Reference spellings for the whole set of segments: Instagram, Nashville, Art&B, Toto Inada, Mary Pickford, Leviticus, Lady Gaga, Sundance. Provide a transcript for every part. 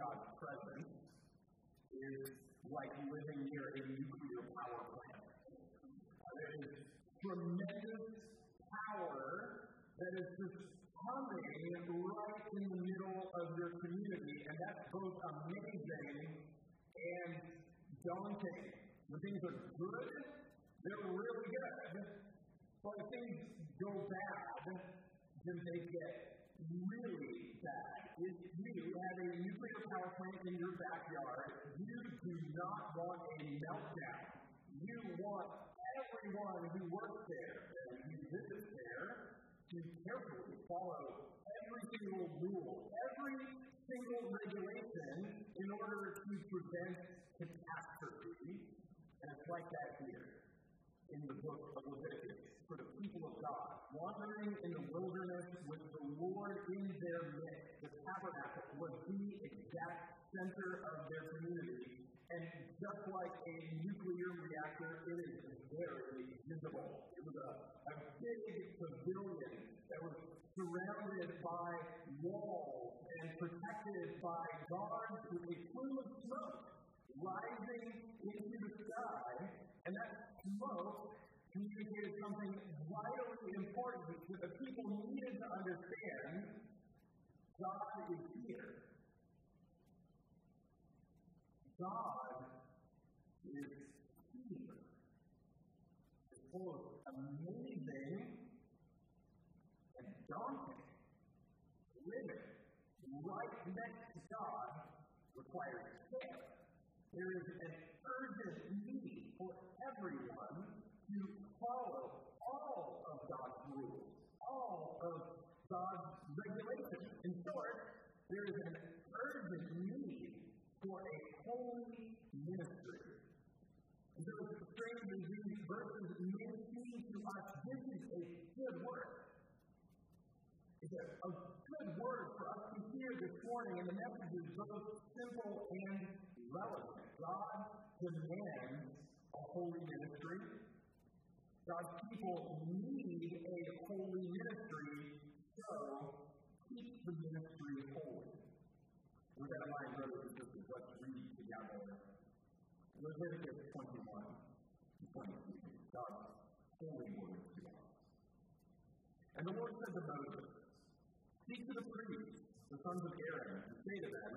God's presence is like living near a nuclear power plant. There is tremendous power that is just humming right in the middle of your community, and that's both amazing and daunting. When things are good, they're really good. But when things go bad, then they get really bad. If you have a nuclear power plant in your backyard, you do not want a meltdown. You want everyone who works there and who visits there to carefully follow every single rule, every single regulation in order to prevent catastrophe. And it's like that here in the book of Leviticus for the people of God, wandering in the wilderness with the Lord in their midst. The tabernacle was the exact center of their community, and just like a nuclear reactor, it is very visible. It was a big pavilion that was surrounded by walls and protected by guards with a plume of smoke rising into the sky, and that smoke communicated something vitally important that the people needed to understand: God is here. God is here. It's both amazing and daunting. Living right next to God requires care. There is an urgent need for everyone to follow all of God's rules, all of God's regulations. In short, there is an urgent need for a holy ministry. And there is strange in these verses may seem to us, this is a good word. It's a good word for us to hear this morning, and the message is both simple and relevant. God demands a holy ministry. God's people need a holy ministry, so keep the ministry holy. With that in mind, brothers and sisters, let's read together Leviticus 21:22, God's holy word to us. And the Lord said to Moses, "Speak to the priests, the sons of Aaron, and say to them,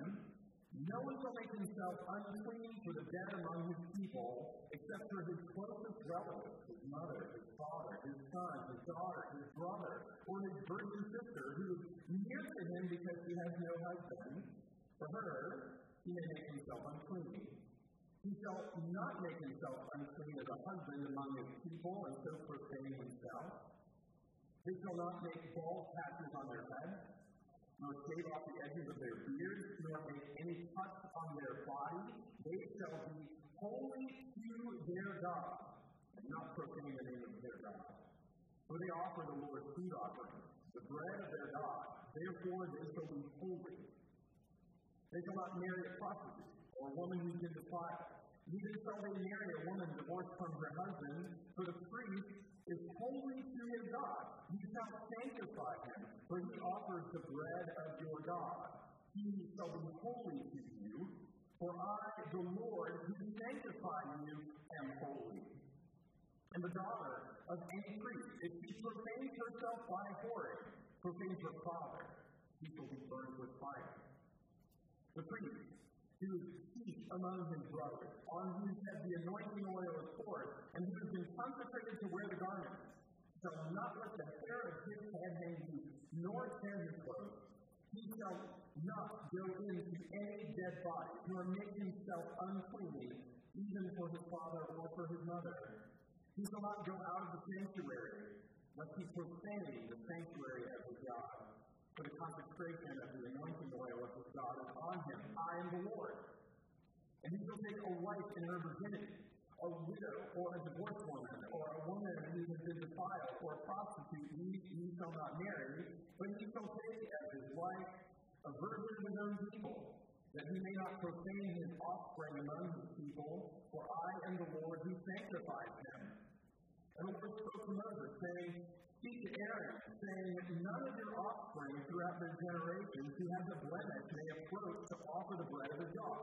no one shall make himself unclean for the dead among his people, except for his closest relatives, his mother, his father, his son, his daughter, his brother, or his virgin sister, who is near to him because he has no husband. For her, he may make himself unclean. He shall not make himself unclean as a husband among his people, and so profane himself. They shall not make bald patches on their heads, nor shave off the edges of their beards, nor make any cuts on their body. They shall be holy to their God, and not profane the name of their God. For they offer the Lord food offerings, the bread of their God. Therefore they shall be holy. They shall not marry a prostitute, or a woman who is in defile. Neither shall they marry a woman divorced from her husband, for the priest is holy to your God. You shall sanctify him, for he offers the bread of your God. He shall be holy to you, for I, the Lord, who sanctify you, am holy. And the daughter of any priest, if she profanes herself by whoring, profanes her father, he shall be burned with fire. The priest, who is chief among his brothers, on whose head the anointing oil is poured, and who has been consecrated to wear the garment, shall not let the hair of his head hang loose, nor tear his clothes. He shall not go into any dead body, nor make himself unclean, even for his father or for his mother. He shall not go out of the sanctuary, lest he profane the sanctuary of his God. For the consecration of the anointing oil of his God is on him. I am the Lord. And he shall take a wife in her virginity, a widow, or a divorced woman, or a woman who has been defiled, or a prostitute, he shall not marry, but he shall take as his wife a virgin of his own people, that he may not profane his offspring among his people, for I am the Lord who sanctifies him." And the Lord spoke to Moses, saying, speak to Aaron, saying, none of your offspring throughout their generations who have the blemish may approach to offer the bread of the dog.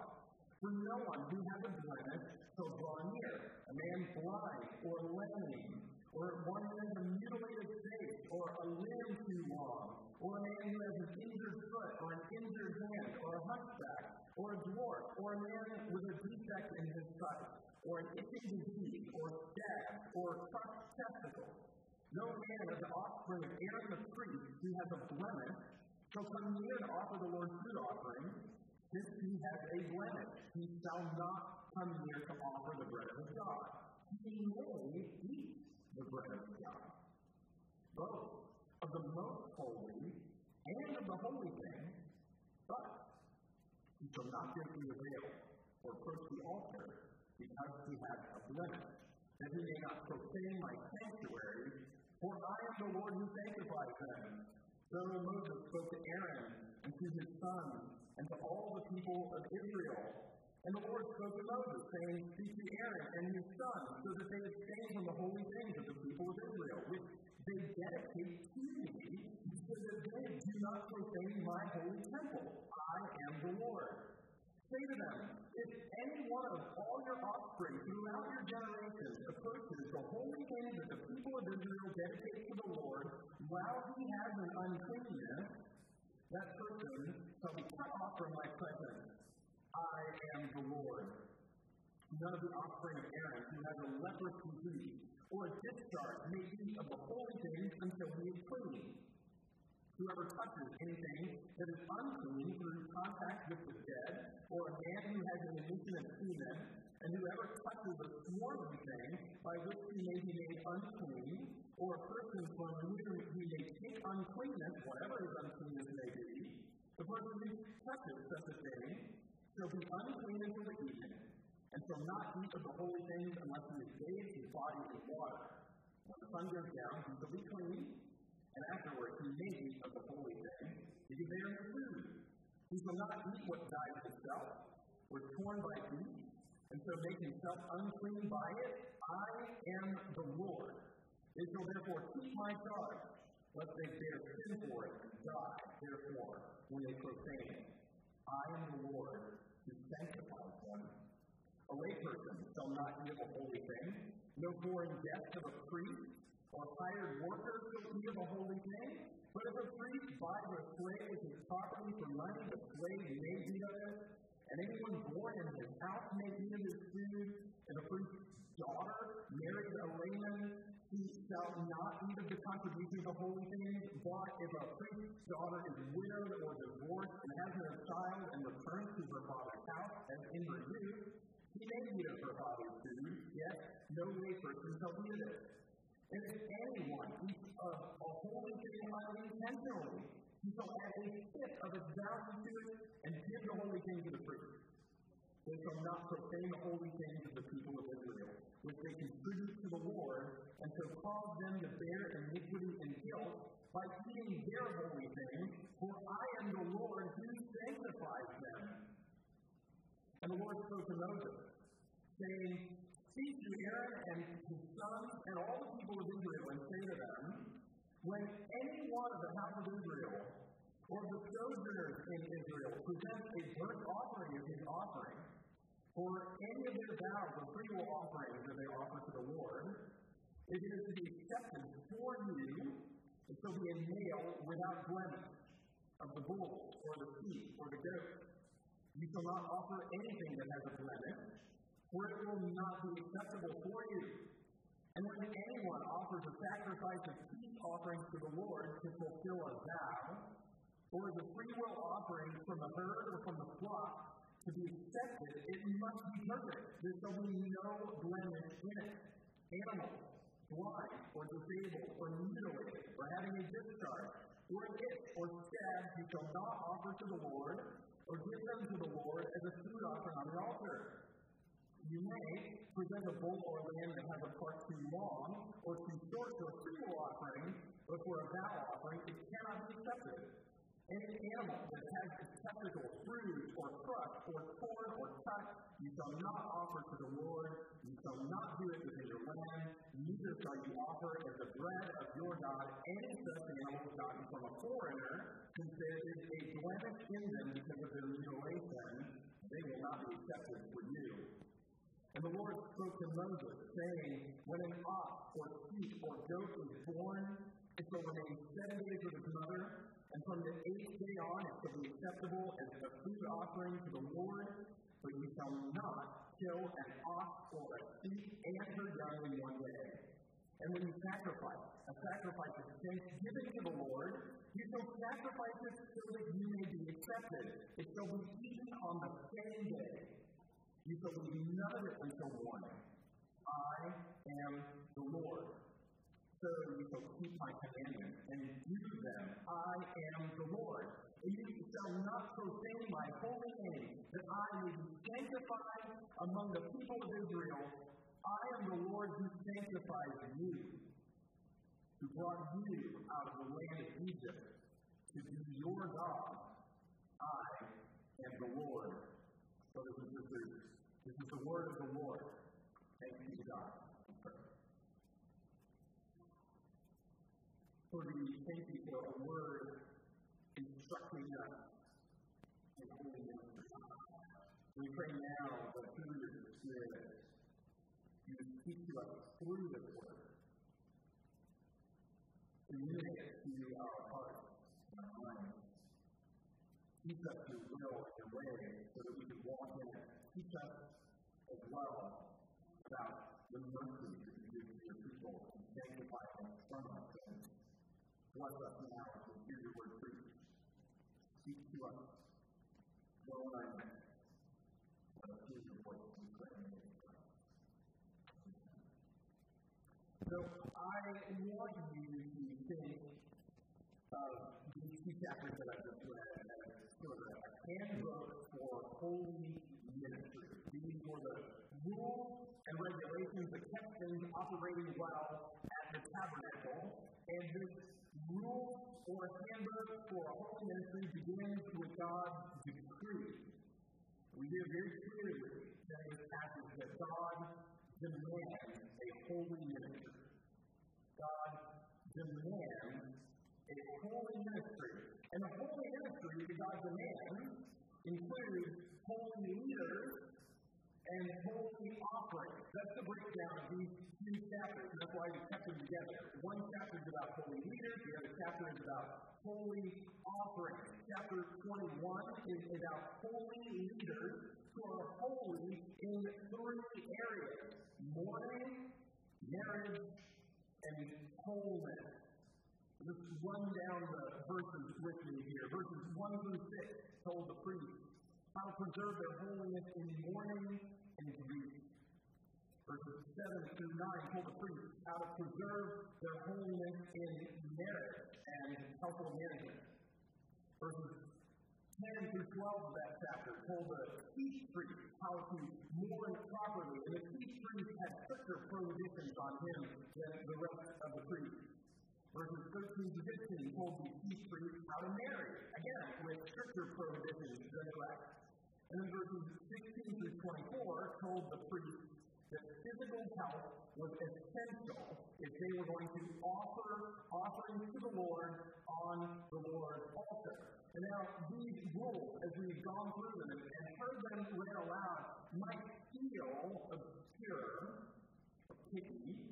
For no one who has a blemish shall draw near, a man blind or lame, or one who has a mutilated face, or a limb too long, or a man who has an injured foot, or an injured hand, or a hunchback, or a dwarf, or a man with a defect in his sight, or an itching disease, or scab, or crushed testicles. No man of the offspring of Aaron the priest who has a blemish shall come near to offer the Lord's food offering. If he has a blemish, he shall not come near to offer the bread of God. He may eat the bread of God. Both of the most holy and of the holy things, but he shall not go through the veil or approach the altar because he has a blemish, that he may not profane my sanctuary, for I am the Lord who sanctifies them. So Moses spoke to Aaron and to his sons, and to all the people of Israel. And the Lord spoke to Moses, saying, speak to Aaron and his sons, so that they abstain from the holy things of the people of Israel, which they dedicate to me, so that they do not profane my holy temple. I am the Lord. Say to them, if any one of all your offspring throughout your generations approaches the holy things that the people of Israel dedicate to the Lord, while he has an uncleanness, that person shall be cut off from my presence. I am the Lord. None of the offspring of Aaron who has a leprous disease or a discharge may eat of the holy things until he is clean. Whoever touches anything that is unclean through contact with the dead, or a man who has an emission of semen, and whoever touches a swarming thing by which he may be made unclean, or a person from whom he may take uncleanness, whatever his uncleanness may be, the person who touches such a thing shall be unclean until the evening, and shall not eat of the holy things unless he has bathed his body in water. When the sun goes down, he shall be clean, and afterwards he may eat of the holy things, because they are his food. He shall not eat what dies himself, or is torn by beasts, and so make himself unclean by it. I am the Lord. They shall therefore keep my charge, lest they bear sin for it and die, therefore, when they profane it. I am the Lord who sanctifies them. A layperson shall not eat of a holy thing, no foreign guest of a priest, or hired worker shall eat of a holy thing. But if a priest buys a slave with his property for money, the slave may eat of it, and anyone born in his house may eat of his food. If a priest's daughter marries a layman, he shall not eat of the contribution of the holy things. But if a priest's daughter is widowed or divorced and has no child and returns to her father's house as in her youth, he may eat of her father's food, yet no layperson shall eat of it. And if anyone eats of a holy thing unintentionally, he shall add a fifth of his value to it and give the holy thing to the priest. They shall not profane the holy things of the people of Israel, which they contribute to the Lord, and shall cause them to bear iniquity and guilt by eating their holy things, for I am the Lord who sanctifies them. And the Lord spoke to Moses, saying, speak to Aaron and his sons and all the people of Israel, and say to them, when any one of the house of Israel or the sojourners in Israel presents a burnt offering as his offering, or any of their vows or freewill offerings that they offer to the Lord, if it is to be accepted for you, it shall be a male without blemish of the bull or the sheep or the goat. You shall not offer anything that has a blemish, for it will not be acceptable for you. And when anyone offers a sacrifice of peace offerings to the Lord to fulfill a vow, or the freewill offering from a herd or from the flock, to be accepted, it must be perfect. There shall be no blemish in it. Animals, blind, or disabled, or mutilated, or having a discharge, or an itch, or scab, you shall not offer to the Lord, or give them to the Lord as a food offering on the altar. You may present a bull or a lamb that has a part too long, or too short for a freewill offering, but for a vow offering, it cannot be accepted. Any animal that has its testicle bruised or crushed or torn or cut, you shall not offer to the Lord. You shall not do it within your land. Neither shall you offer as the bread of your God any such animal gotten from a foreigner, since there is a blemish in them because of their mutilation. They will not be accepted for you. And the Lord spoke to Moses, saying, when an ox or sheep or goat is born, it shall remain 7 days with its mother, and from the 8th day on it shall be acceptable as a food offering to the Lord. But you shall not kill an ox or a sheep and her young in one day. And when you sacrifice, a sacrifice of thanksgiving to the Lord, you shall sacrifice it so that you may be accepted. It shall be eaten on the same day. You shall leave none of it until morning. I am the Lord. So you shall keep my commandments and do them. I am the Lord. And you shall not profane my holy name, that I may be sanctified among the people of Israel. I am the Lord who sanctifies you, who brought you out of the land of Egypt to be your God. I am the Lord. Brothers and sisters, this is the word of the Lord. Thank you, God. Thank you for a word instructing us in holy ministry. We pray now that through your Spirit, you would speak to us through this word, communicate it to our hearts and our minds. Teach us your will and your way so that we can walk in it. Teach us as well about the mercy that you give to your people and sanctify us from our sins. Bless us now to hear your word preached. Speak to us. Go on our next. Let us hear your voice and pray in the name of God. So I want you to think of these 2 chapters that I just read. A handbook for holy ministry. These were the rules and regulations that kept things operating well at the tabernacle. And this rule or handbook for holy ministry begins with God's decree. We hear very clearly in this passage that God demands a holy ministry. God demands a holy ministry. And the holy ministry that God demands includes holy leaders and holy offerings. That's the breakdown of these 2 chapters. That's why we kept them together. One chapter is about holy leaders. The other chapter is about holy offerings. Chapter 21 is about holy leaders who are holy in 3 areas. Mourning, marriage, and wholeness. Let's run down the verses with me here. Verses 1 through 6 told the priests how to preserve their holiness in mourning and grief. Verses 7 through 9 told the priests how to preserve their holiness in marriage and household management. Verses 10 through 12 of that chapter told the chief priests how to mourn properly, and the chief priests had stricter prohibitions on him than the rest of the priests. Verses 13 to 15 told the chief priests how to marry, again, with stricter prohibitions than the rest. And then verses 16 through 24 told the priests that physical health was essential if they were going to offer offerings to the Lord on the Lord's altar. And now, these rules, as we've gone through them and heard them read aloud, might feel obscure, picky.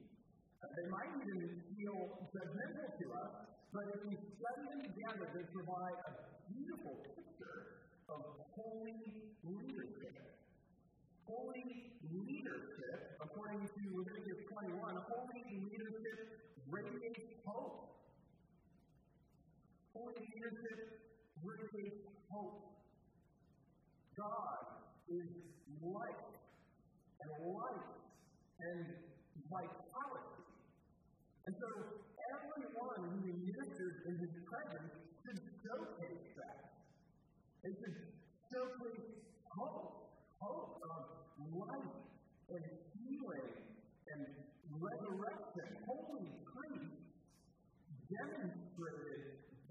They might even feel judgmental to us, but if we study them together, they provide a beautiful picture of holy leadership. Holy leadership, according to Leviticus 21, holy leadership radiates hope. Holy leadership radiates hope. God is light, and light and vitality. And so everyone who ministers in his presence should showcase that. They should showcase hope, hope of life and healing and resurrection. Holy priests demonstrated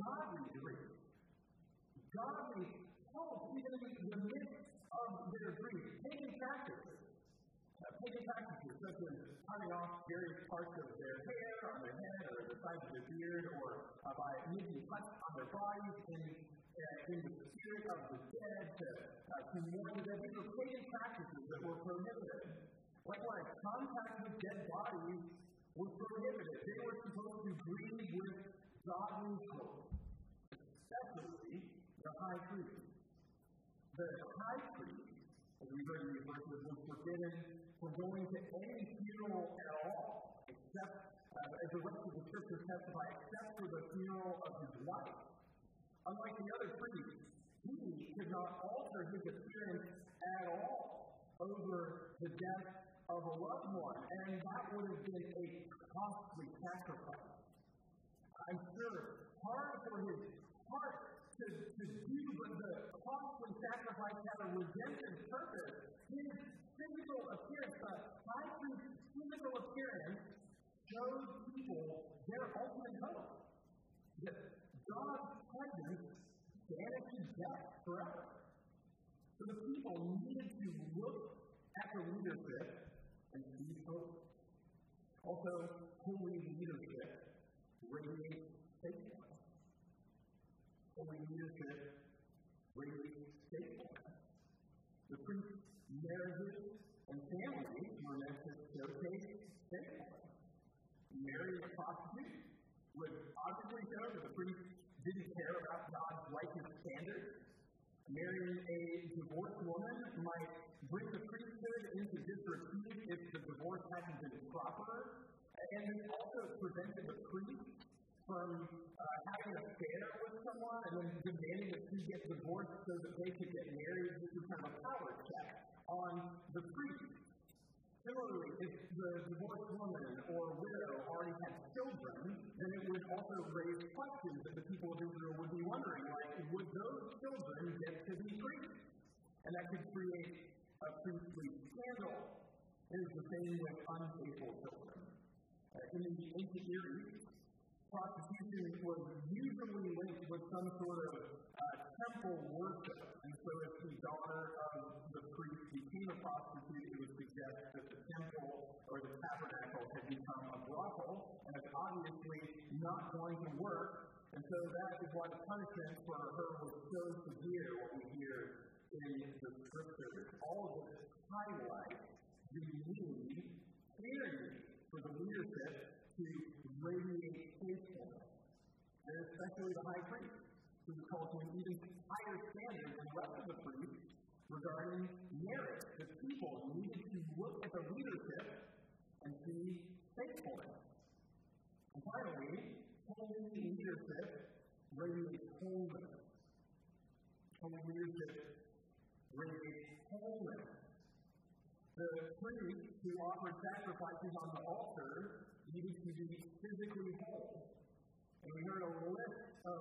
godly priests godly hope even in the midst of their grief. Pagan practices such as cutting off various parts of their hair on their head or the sides of their beard, or by making cuts on their bodies in the spirit of the dead to mourn the dead. These were pagan practices that were prohibited. Likewise, contact with dead bodies was prohibited. They were supposed to grieve with godly hope, especially the high priest. The high priest, as we heard in the verses, was forbidden from going to any funeral at all, except, as the rest of the scriptures testify, except for the funeral of his wife. Unlike the other priests, he could not alter his appearance at all over the death of a loved one, and that would have been a costly sacrifice. I'm sure hard for his heart to do, but the costly sacrifice had a redemptive purpose. His physical appearance, the high priest's physical appearance, showed people their ultimate hope. That God's presence banishes death forever. So the people needed to look at the leadership and see hope. Also, holy leadership radiates faithfulness. Holy leadership radiates faithfulness. The priest's marriages and families were meant to showcase faithfulness. Marrying a prostitute would obviously show that the priest didn't care about God's righteous standards. Marrying a divorced woman might bring the priesthood into disrepute if the divorce hadn't been proper, and it also prevented the priest from having an affair with someone and then demanding that she get divorced so that they could get married. This is kind of a power check on the priest. Similarly, if the divorced woman or widow already had children, then it would also raise questions that the people of Israel would be wondering, like, would those children get to be priests? And that could create a priestly scandal. It is the same with unfaithful children. In the ancient Near East, prostitution was usually linked with some sort of temple worship, and so if the daughter of the priest became a prostitute, it would suggest that the temple or the tabernacle had become a brothel, and it's obviously not going to work, and so that is why the punishment for her was so severe, what we hear in the scriptures. All of this highlights the need for the leadership to radiate faithfulness, and especially the high priest, who was called to an even higher standard than the rest of the priests regarding merit. The people needed to look at the leadership and see faithfulness. And finally, holy leadership radiates wholeness. Holy leadership radiates wholeness. The priest who offered sacrifices on the altar needed to be physically whole. And we heard a list of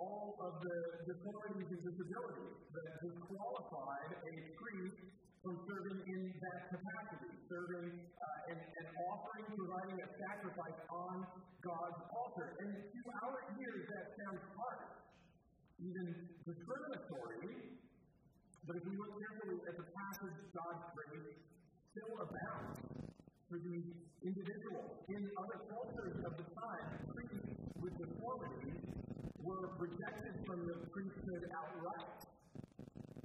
all of the deformities and disabilities that disqualified a priest from serving in that capacity, serving an offering, providing a sacrifice on God's altar. And to our ears, that sounds harsh, even discriminatory. But if we look carefully at the passage, God's grace still abounds for these individuals. In other cultures of the time, priests with deformities were rejected from the priesthood outright.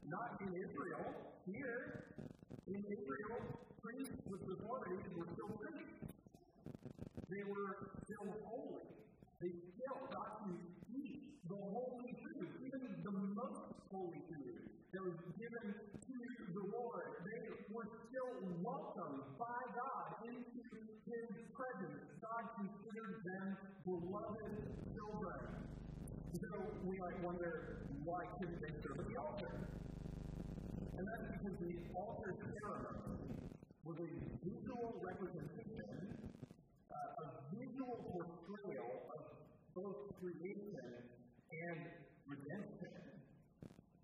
Not in Israel. Here, in Israel, priests with deformities were still priests. They were still holy. They still got to eat the holy food, even the most holy food that was given to the Lord. They were still welcomed by God into His presence. God considered them beloved children. So we might wonder, why couldn't they serve at the altar? And that's because the altar ceremony was a visual representation, a visual portrayal of both creation and redemption.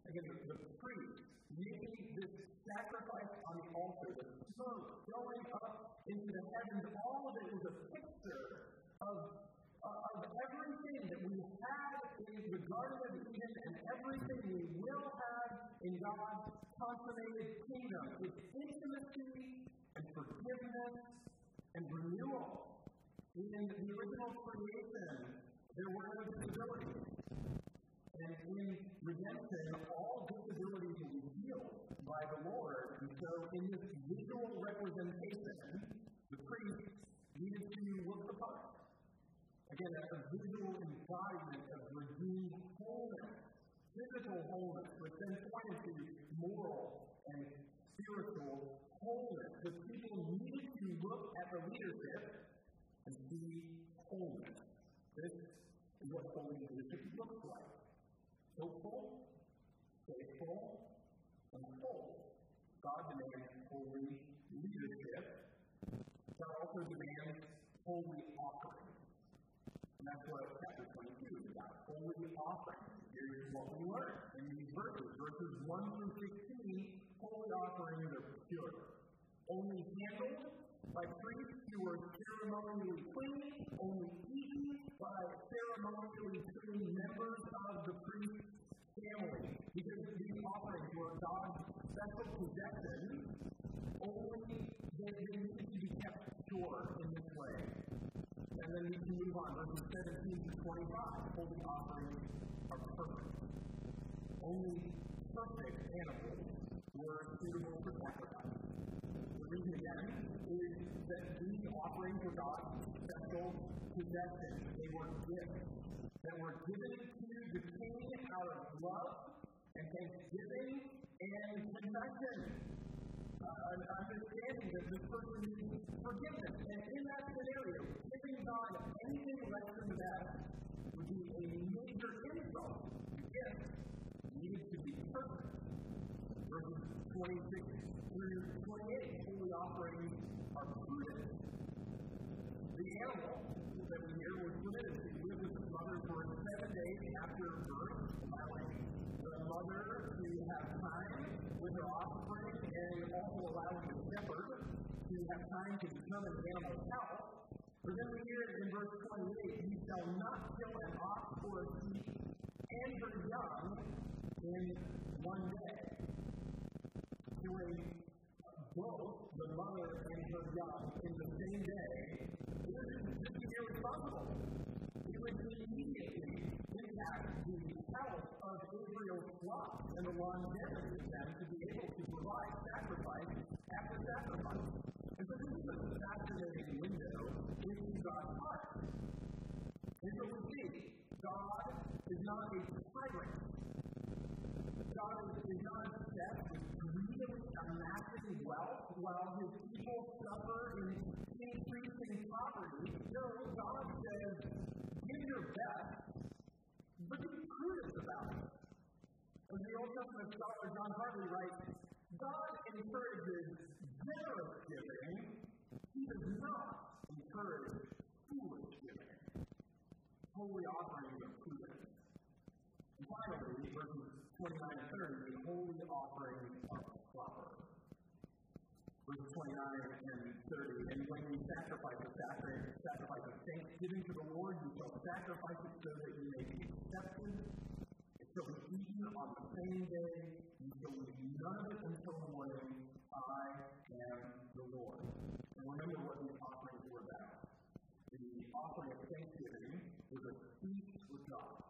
Again, the priest making this sacrifice on the altar, the smoke going up into the heavens, all of it was a picture of everything that we had in the Garden of Eden and everything God's consummated kingdom is intimacy and forgiveness and renewal. In the original creation, there were no disabilities. And in redemption, all disabilities were healed by the Lord. And so in this visual representation, the priest needed to look the part. Again, that's a visual embodiment of redeemed wholeness, physical wholeness, which then pointed to moral and spiritual wholeness. The people needed to look at the leadership and see wholeness. This is what holy leadership looks like. Hopeful, faithful, and whole. God demands holy leadership. God also demands holy offerings. And that's what chapter 22 is about, holy offerings. Here's what we learn in these verses. Verses 1 through 16, holy offerings are pure, only handled by priests who are ceremonially clean, only eaten by ceremonially clean members of the priest's family. Because these offerings were God's special possession, only they need to be kept pure in this way. And then we can move on. Verses 17 to 25, holy offerings are perfect. Only perfect animals were suitable for sacrifice. The reason, again, is that these offerings were God's special possession. They were gifts that were given to the king out of love and thanksgiving and confession. Understanding that this person needs forgiveness. And in that scenario, giving God anything less than that would be a major insult. The gift needed to be perfect. Verses 26 through 28, holy offerings are prudent. The animal that we hear was committed to live with his mother for 7 days after birth, allowing the mother to have time with her offspring and also allowing the shepherd to have time to determine the animal's health. But then we hear in verse 28, "You shall not kill an ox or a sheep and her young in one day." Killing both the mother and her young in the same day would be irresponsible. It would immediately impact the health of Israel's flock and the longevity of them to be able to provide sacrifice after sacrifice. And so this is a fascinating window into God's heart. And so we see God is not a tyrant. God is not obsessed with greedily amassing wealth while his people suffer in increasing poverty. No, God says, give your best, but be prudent about it. As the Old Testament scholar John Harvey writes, God encourages generous giving. He does not encourage foolish giving. Holy offerings are prudent. And finally, verses 29 and 30, the holy offerings are proper. Verses 29 and 30, and when you sacrifice a sacrifice of thanksgiving to the Lord, you shall sacrifice it so that you may be accepted. It shall be eaten on the same day. You shall leave none of it until morning. I am the Lord. And remember what these offerings were about. The offering of thanksgiving was a feast with God.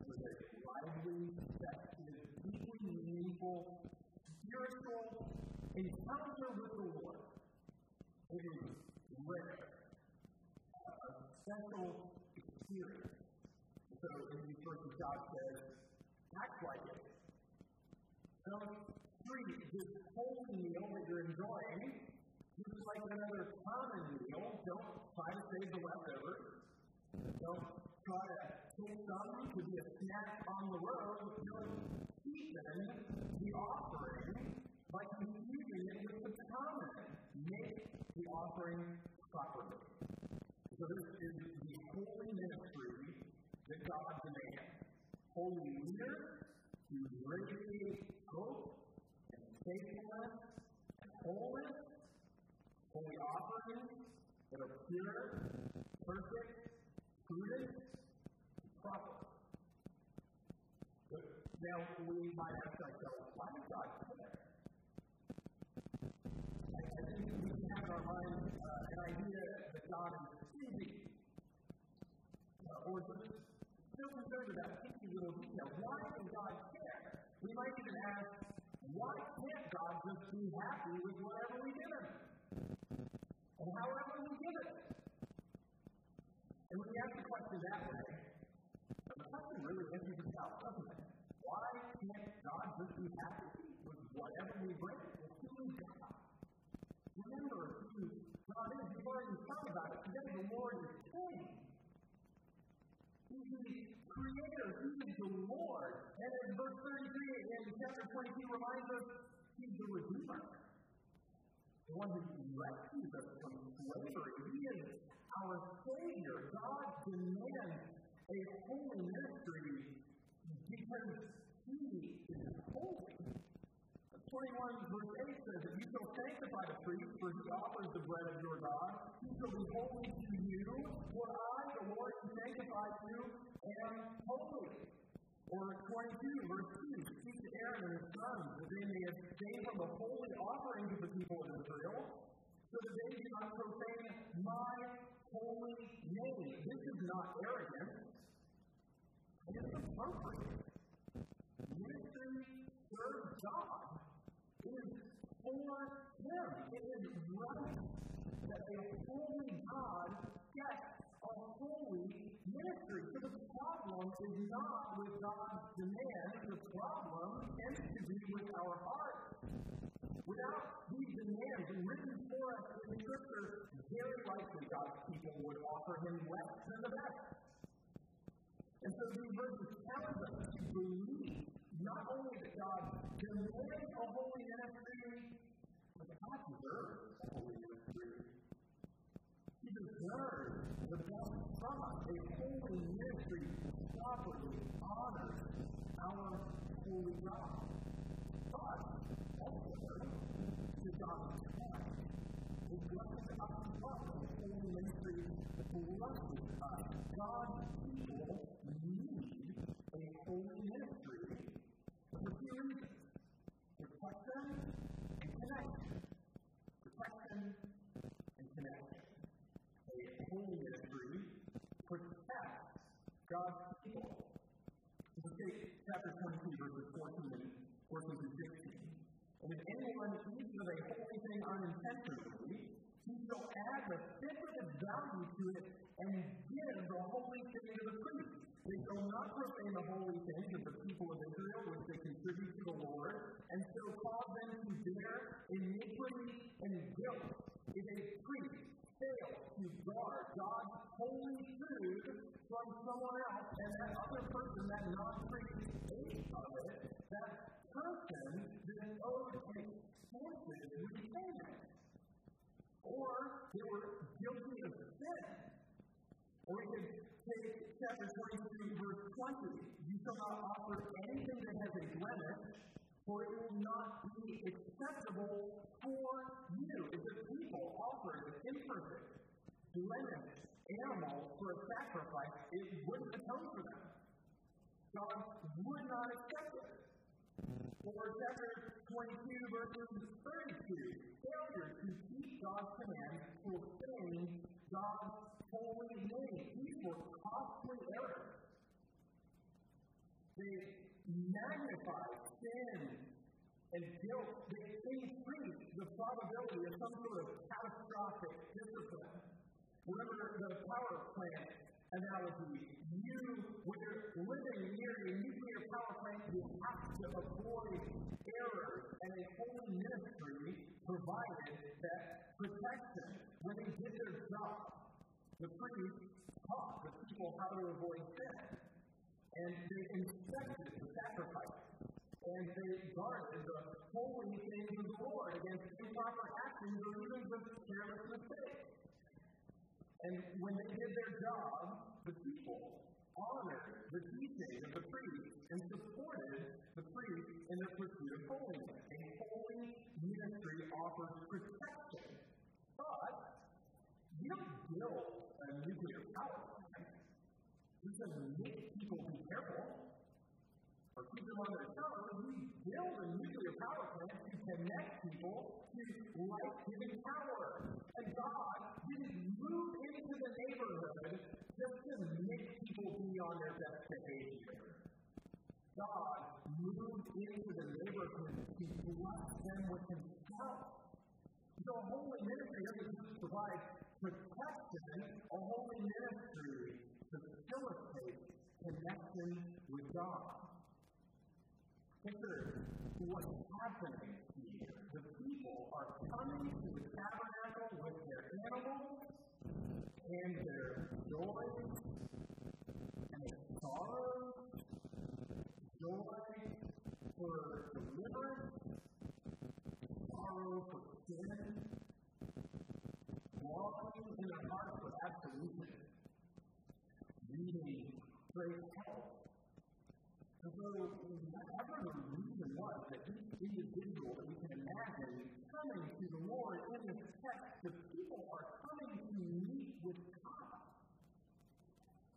It was a lively, festive, deeply meaningful, spiritual encounter with the Lord. It is rare, a special experience. So in these verses, God says, act like it. Don't treat this holy meal that you're enjoying just like another common meal. Don't try to save the leftovers. Don't try to take some to be a snack on the road. Don't cheapen the offering by confusing it with the common. Make the offering properly. So this is the holy ministry that God demands. Holy leaders who radiate hope and faithfulness and wholeness, holy offerings that are pure, perfect, prudent, and proper. But Now, we might have to go, why did God do that? I think we have in our mind an idea that God is deceiving. Or still concerned about picky little detail. Why can God care? We might even ask, why can't God just be happy with whatever we give Him? And however we give it? And when we ask the question that way, something really interesting about something. Why can't God just be happy with whatever we bring? It's truly God. Remember, who God is, we've already thought about it. Today, the Lord is King. He's the Creator. He's the Lord. And in verse 33 in chapter 22 reminds us, He's the Redeemer. The one who rescues us from slavery. He is our Savior. God demands a holy ministry because He is holy. 21 verse 8 says, "If you shall sanctify the priest, for he offers the bread of your God, he shall be holy to you, for I, the Lord, who sanctified you, am holy." Or 22 verse 2, "Speak to Aaron and his sons, that they may abstain from the holy offering to the people of Israel, so that they do not profane my holy name." This is not arrogance. It is appropriate. Ministry serves God. It is for Him. It is right that a holy God gets a holy ministry. So the problem is not with God's demand. The problem has to do with our hearts. Without these demands and written for us in Scripture, very likely God's people would offer Him less than the best. And so these verses challenge us to believe not only that God demands a holy ministry, but that God deserves a holy ministry. He deserves the best from us. A holy ministry properly honors our holy God. But also, to God's plan, He blesses us from the holy ministry, blesses us. God's people need a holy ministry for two reasons: protection and connection. Protection and connection. A holy ministry protects God's people. Let's take chapter 22, verses 14 and 16. "And if anyone eats of a holy thing unintentionally, he shall add the fifth of value to it and give the holy thing to the priest. They shall not profane the holy things of the people of Israel which they contribute to the Lord, and shall cause them to bear iniquity and guilt. If a priest fails to guard God's holy food from someone else, and that other person, that non-priest, ate of it, that person then owes an expensive repayment. Or they were guilty of sin. Or we could take chapter 23, verse 20. "You shall not offer anything that has a blemish, for it will not be acceptable for you." If the people offered an imperfect, blemished animal for a sacrifice, it wouldn't atone for them. God would not accept it. Or chapter 22, verses 32. "Failure to keep God's command will stain God's holy name." These were costly errors. They magnified sin and guilt. They increased the probability of some sort of catastrophic discipline. Remember the power plant analogy. You, when you're living near a nuclear power plant, you have to avoid errors, and a holy ministry provided that protection. When they did their job, the priests taught the people how to avoid sin, and they inspected the sacrifices, and they guarded the holy things of the Lord against improper actions or even just careless mistakes. And when they did their job, the people honored the teaching of the priest and supported the priest in their pursuit of holiness. A holy ministry offers protection. But you don't build a nuclear power plant. You just make people be careful or we do on the show is we build a nuclear power plant to connect people to life-giving power. And God didn't move into the neighborhood just to make people be on their best behavior. God moved into the neighborhood to bless them with Himself. So a holy ministry doesn't just provide protection, a holy ministry facilitates connection with God. Picture what's happening here. The people are coming to the tabernacle with their animals and their joys and their sorrows, joy for deliverance, sorrow for sin, longing in their hearts for absolution, needing great help. And so, whatever the reason was that each individual that we can imagine coming to the Lord in this text, the people are coming to meet with God.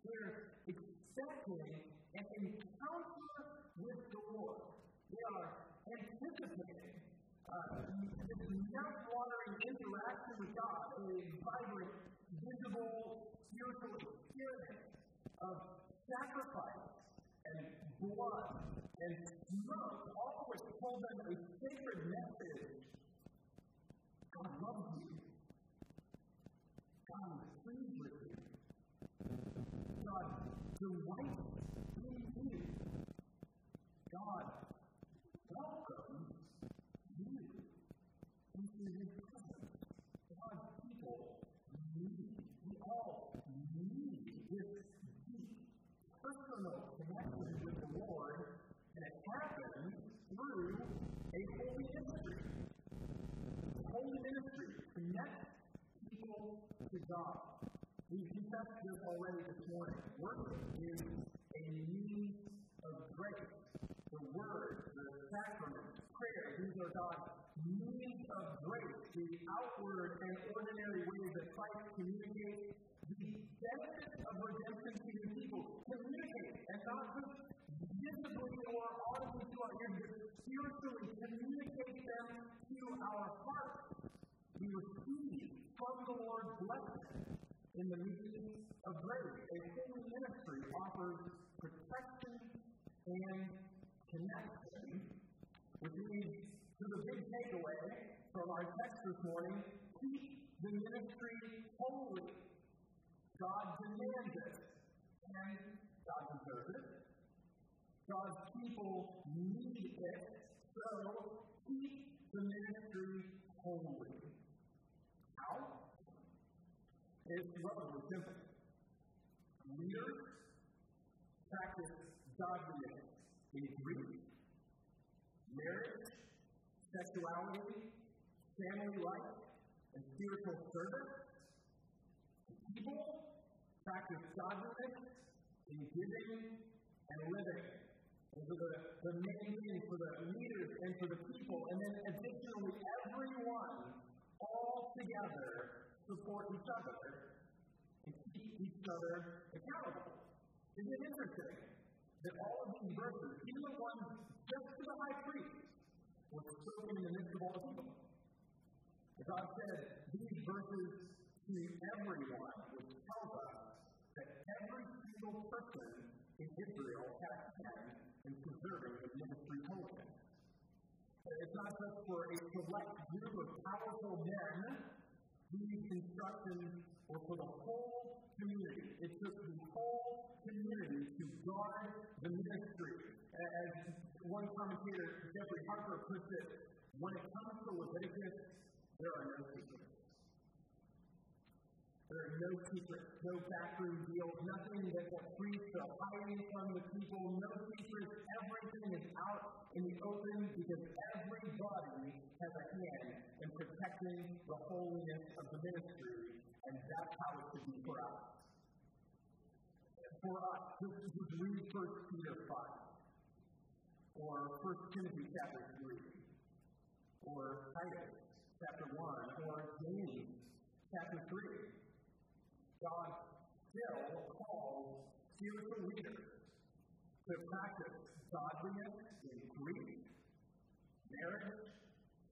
They're expecting an encounter with the Lord. They are anticipating this mouth-watering interaction with God, a vibrant, visible, spiritual experience of sacrifice and blood and smoke, all of which told them a sacred message. God loves you. God is pleased with you. God delights in you. God welcomes you into His presence. God's people need, we all need this personal connection with the Lord, and it happens through a holy ministry. The holy ministry connects people to God. We've discussed this already this morning. Worship is a means of grace. The word, the sacrament, prayer, these are God's means of grace, the outward and ordinary way that Christ communicates the benefits of redemption to His people. Communicate, and not just visibly or audibly to our ears, but spiritually communicate them to our hearts. We receive from the Lord's blessing in the means of grace. A holy ministry offers protection and connection, which leads to the big takeaway from our text this morning: keep the ministry holy. God demands it, and God deserves it. God's people need it, so keep the ministry holy. How? It's relatively simple. Leaders practice godliness in Greek, marriage, sexuality, family life, and spiritual service. People practice godliness in giving and living. Those are the main meanings for the leaders and for the people. And then additionally, everyone all together support each other and keep each other accountable. Isn't it interesting that all of these verses, even the ones just to the high priest, were spoken in the midst of all the people? As God said, these verses to everyone, which tells us that every single person in Israel has been in preserving the ministry holy. It's not just for a select group of powerful men. These instructions were for the whole community. It took the whole community to guard the ministry. As one commentator, Jeffrey Harper, puts it, when it comes to Leviticus, there are no secrets. There are no secrets, no backroom deals, nothing that the priests are hiding from the people, no secrets. Everything is out in the open because everybody has a hand in protecting the holiness of the ministry, and that's how it should be for us. For us, this is read 1 Peter 5, or 1 Timothy chapter 3, or Titus chapter 1, or James chapter 3. God still calls spiritual leaders to practice godliness, in grief, marriage,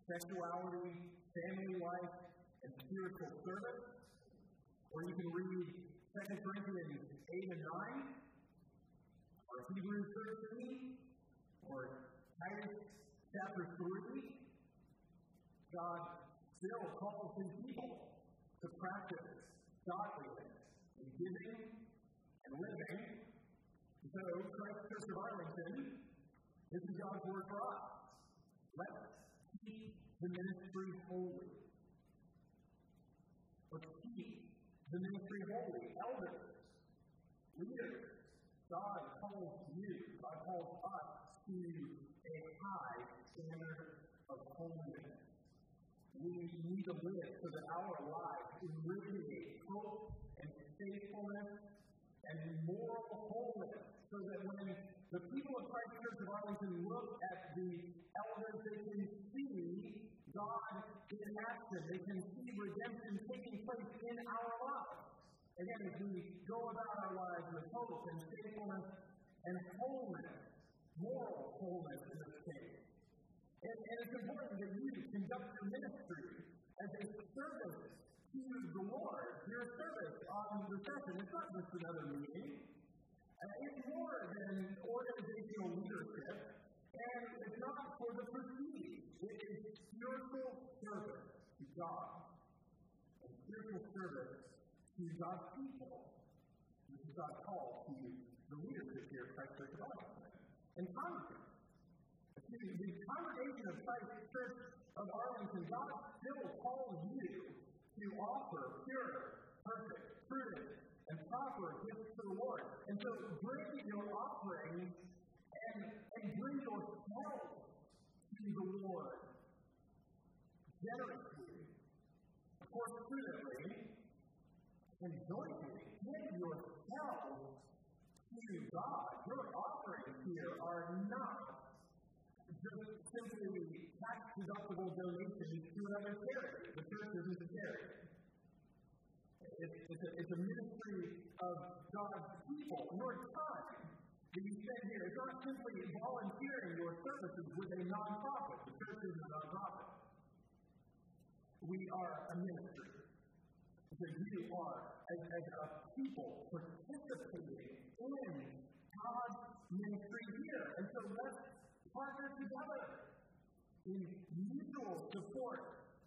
sexuality, family life, and spiritual service. Or you can read 2 Corinthians 8 and 9, or Hebrews 13, or Titus chapter 3. God still calls his people to practice godliness in giving and living. So Christ says to Arlington, this is God's word for us. Let's keep the ministry holy. Let's keep the ministry holy. Elders, leaders, God calls you, God calls us to a high standard of holiness. We need to live so that our lives irradiate hope and faithfulness and moral holiness, so that when the people of Christ Church of Arlington look at the elders, they can see God in action. They can see redemption taking place in our lives. Again, as we go about our lives with hope and faithfulness and holiness, moral holiness in this case. And it's important that you conduct your ministry as a service to the Lord. Your service on the session is not just another meeting. It's more than organizational leadership, and it's not for the prestige. It is spiritual service to God, and spiritual service to God's people. This is God's call to the leadership here at Christ Church of Arlington and Congress. The congregation of Christ Church of Arlington, God still calls you to offer pure, perfect, prudent, and proper gifts to the Lord. And so bring your offering and bring yourself to the Lord generously, of course, prudently, and joyfully. Give yourself to God. Your offerings here are not just simply tax-deductible donations to another charity. The church isn't a charity. It's a ministry of God's people. Your time that you spend here is not simply volunteering your services with a non-profit. The church isn't a non-profit. We are a ministry. So you are, as a people, participating in God's ministry here. And so let's partner together in mutual support,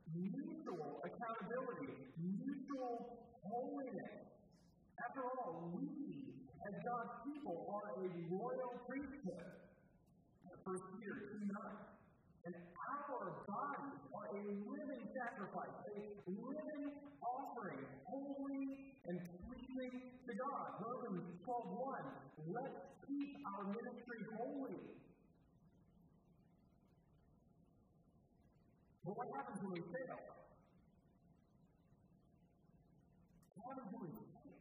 mutual accountability, mutual holiness. After all, we, as God's people, are a royal priesthood. 1 Peter 2:9. And our bodies are a living sacrifice, a living offering, holy and pleasing to God. Romans 12:1. Let's keep our ministry holy. But what happens when we fail? What happens when we fail?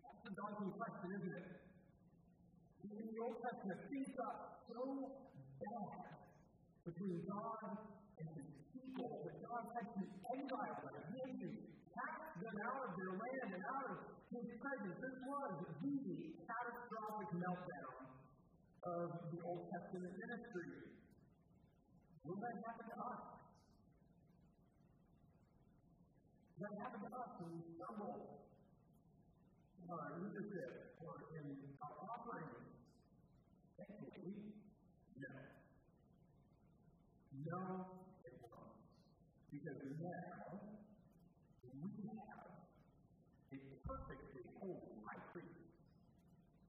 That's the daunting question, isn't it? In the Old Testament, things got so bad between God and his people that God had to exile them. He had to cast them out of their land and out of his presence. This was the catastrophic meltdown of the Old Testament ministry. Will that happen to us? Will that happen to us when we stumble in our leadership or in our offerings? Thankfully, no. No, it won't. Because now we have a perfectly holy high priest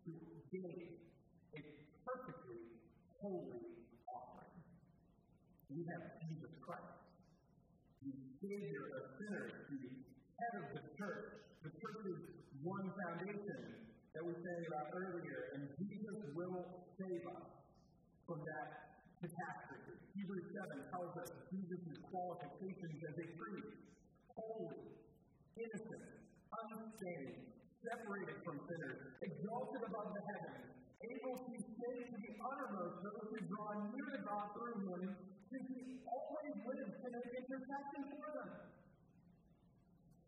who gave a perfectly holy. We have Jesus Christ, the Savior of sinners, the head of the church. The church's one foundation that we sang about earlier, and Jesus will save us from that catastrophe. Hebrews 7 tells us Jesus' qualifications as a priest, holy, innocent, unstained, separated from sinners, exalted above the heavens, able to save to the uttermost those who draw near to God through him. Since he always lives in an intercession for them.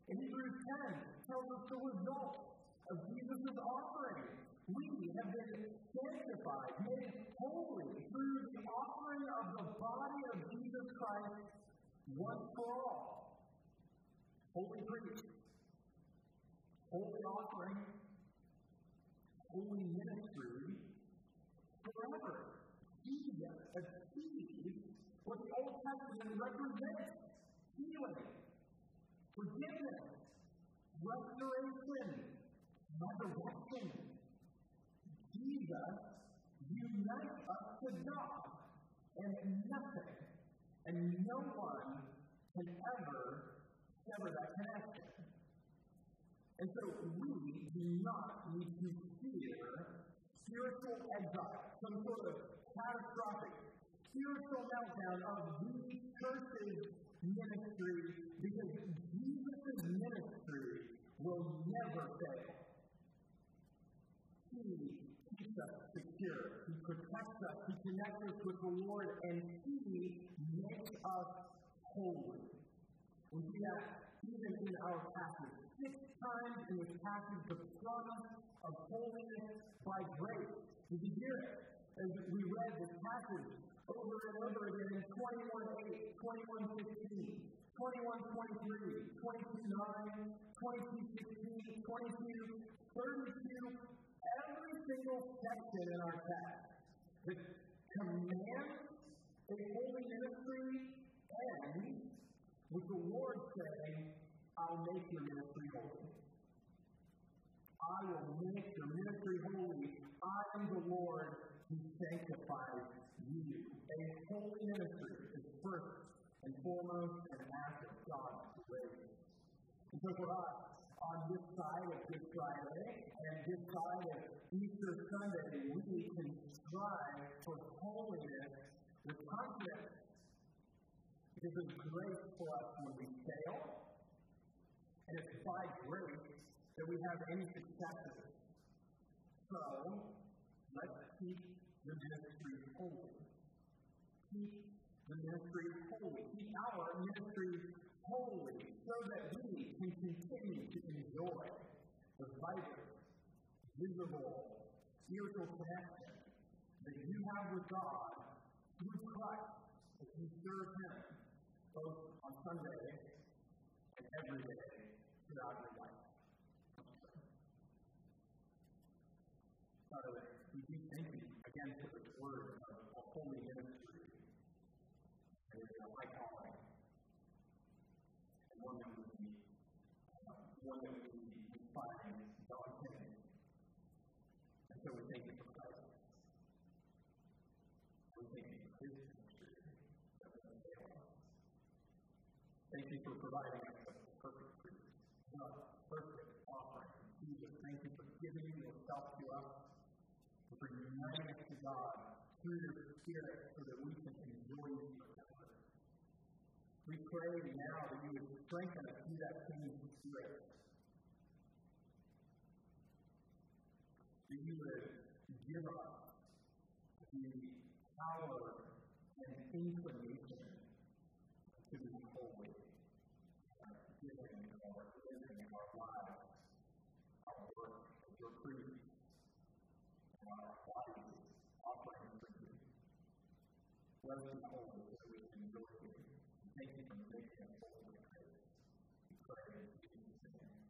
And Hebrews 10 tells us the result of Jesus' offering. We have been sanctified, made holy through the offering of the body of Jesus Christ once for all. Holy priest, holy offering, holy ministry, forever. Jesus achieved what the Old Testament represents: healing, forgiveness, restoration, resurrection. Jesus unites us to God, and nothing and no one can ever sever that connection. And so we do not need to fear spiritual exile, some sort of catastrophic spiritual meltdown of the church's ministry, because Jesus' ministry will never fail. He keeps us secure. He protects us. He connects us with the Lord, and He makes us holy. We see that even in our passage. 6 times in the passage, the promise of holiness by grace. Did you hear it? As we read the passage over and over again in 21:8, 21:15, 21:23, 22:9, 22:16, 22:32, every single section in our text that commands a holy ministry ends with the Lord saying, "I'll make your ministry holy. I will make your ministry holy. I am the Lord who sanctifies you." A holy ministry is first and foremost an act of God's grace. And so for us, on this side of Good Friday and this side of Easter Sunday, we can strive for holiness with confidence. Because it's grace for us when we fail, and it's by grace that we have any successes. So, let's keep the ministry holy. Keep the ministry holy. Keep our ministry holy so that we can continue to enjoy the vital, visible, spiritual connection that you have with God through Christ as you serve Him both on Sunday and every day throughout your life. By the way, we keep thinking again to this word of a holy ministry. It is a high calling, and one that we find God's hand. And so we take it for Christ. We take it for His ministry that we can fail on. Thank you for providing us with the perfect priest, the perfect offering. Jesus, thank you for giving yourself to us, for uniting us to God through your Spirit so that we can enjoy you forever. We pray now that you would strengthen us through that same Spirit, that you would give us the power and inclination to be holy, giving our living, our lives, our work, your fruit, our bodies, offering for you. Let us be holy so that we can enjoy you. Thank you for making us holy. We pray in Jesus' name.